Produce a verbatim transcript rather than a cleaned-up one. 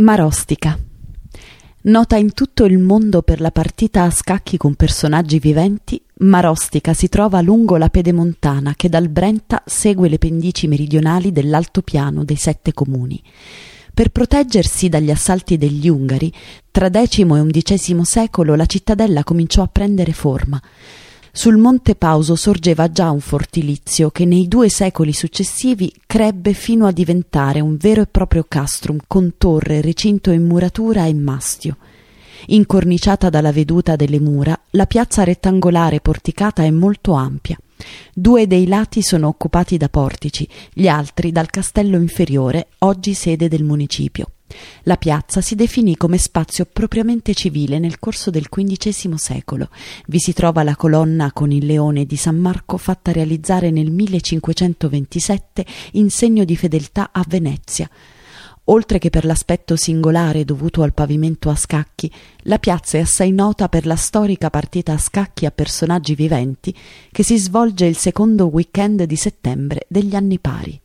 Marostica. Nota in tutto il mondo per la partita a scacchi con personaggi viventi, Marostica si trova lungo la Pedemontana che dal Brenta segue le pendici meridionali dell'altopiano dei Sette Comuni. Per proteggersi dagli assalti degli Ungari, tra decimo e undicesimo secolo la cittadella cominciò a prendere forma. Sul Monte Pauso sorgeva già un fortilizio che nei due secoli successivi crebbe fino a diventare un vero e proprio castrum con torre, recinto in muratura e mastio. Incorniciata dalla veduta delle mura, la piazza rettangolare porticata è molto ampia. Due dei lati sono occupati da portici, gli altri dal castello inferiore, oggi sede del municipio. La piazza si definì come spazio propriamente civile nel corso del quindicesimo secolo. Vi si trova la colonna con il leone di San Marco fatta realizzare nel millecinquecentoventisette in segno di fedeltà a Venezia. Oltre che per l'aspetto singolare dovuto al pavimento a scacchi, la piazza è assai nota per la storica partita a scacchi a personaggi viventi che si svolge il secondo weekend di settembre degli anni pari.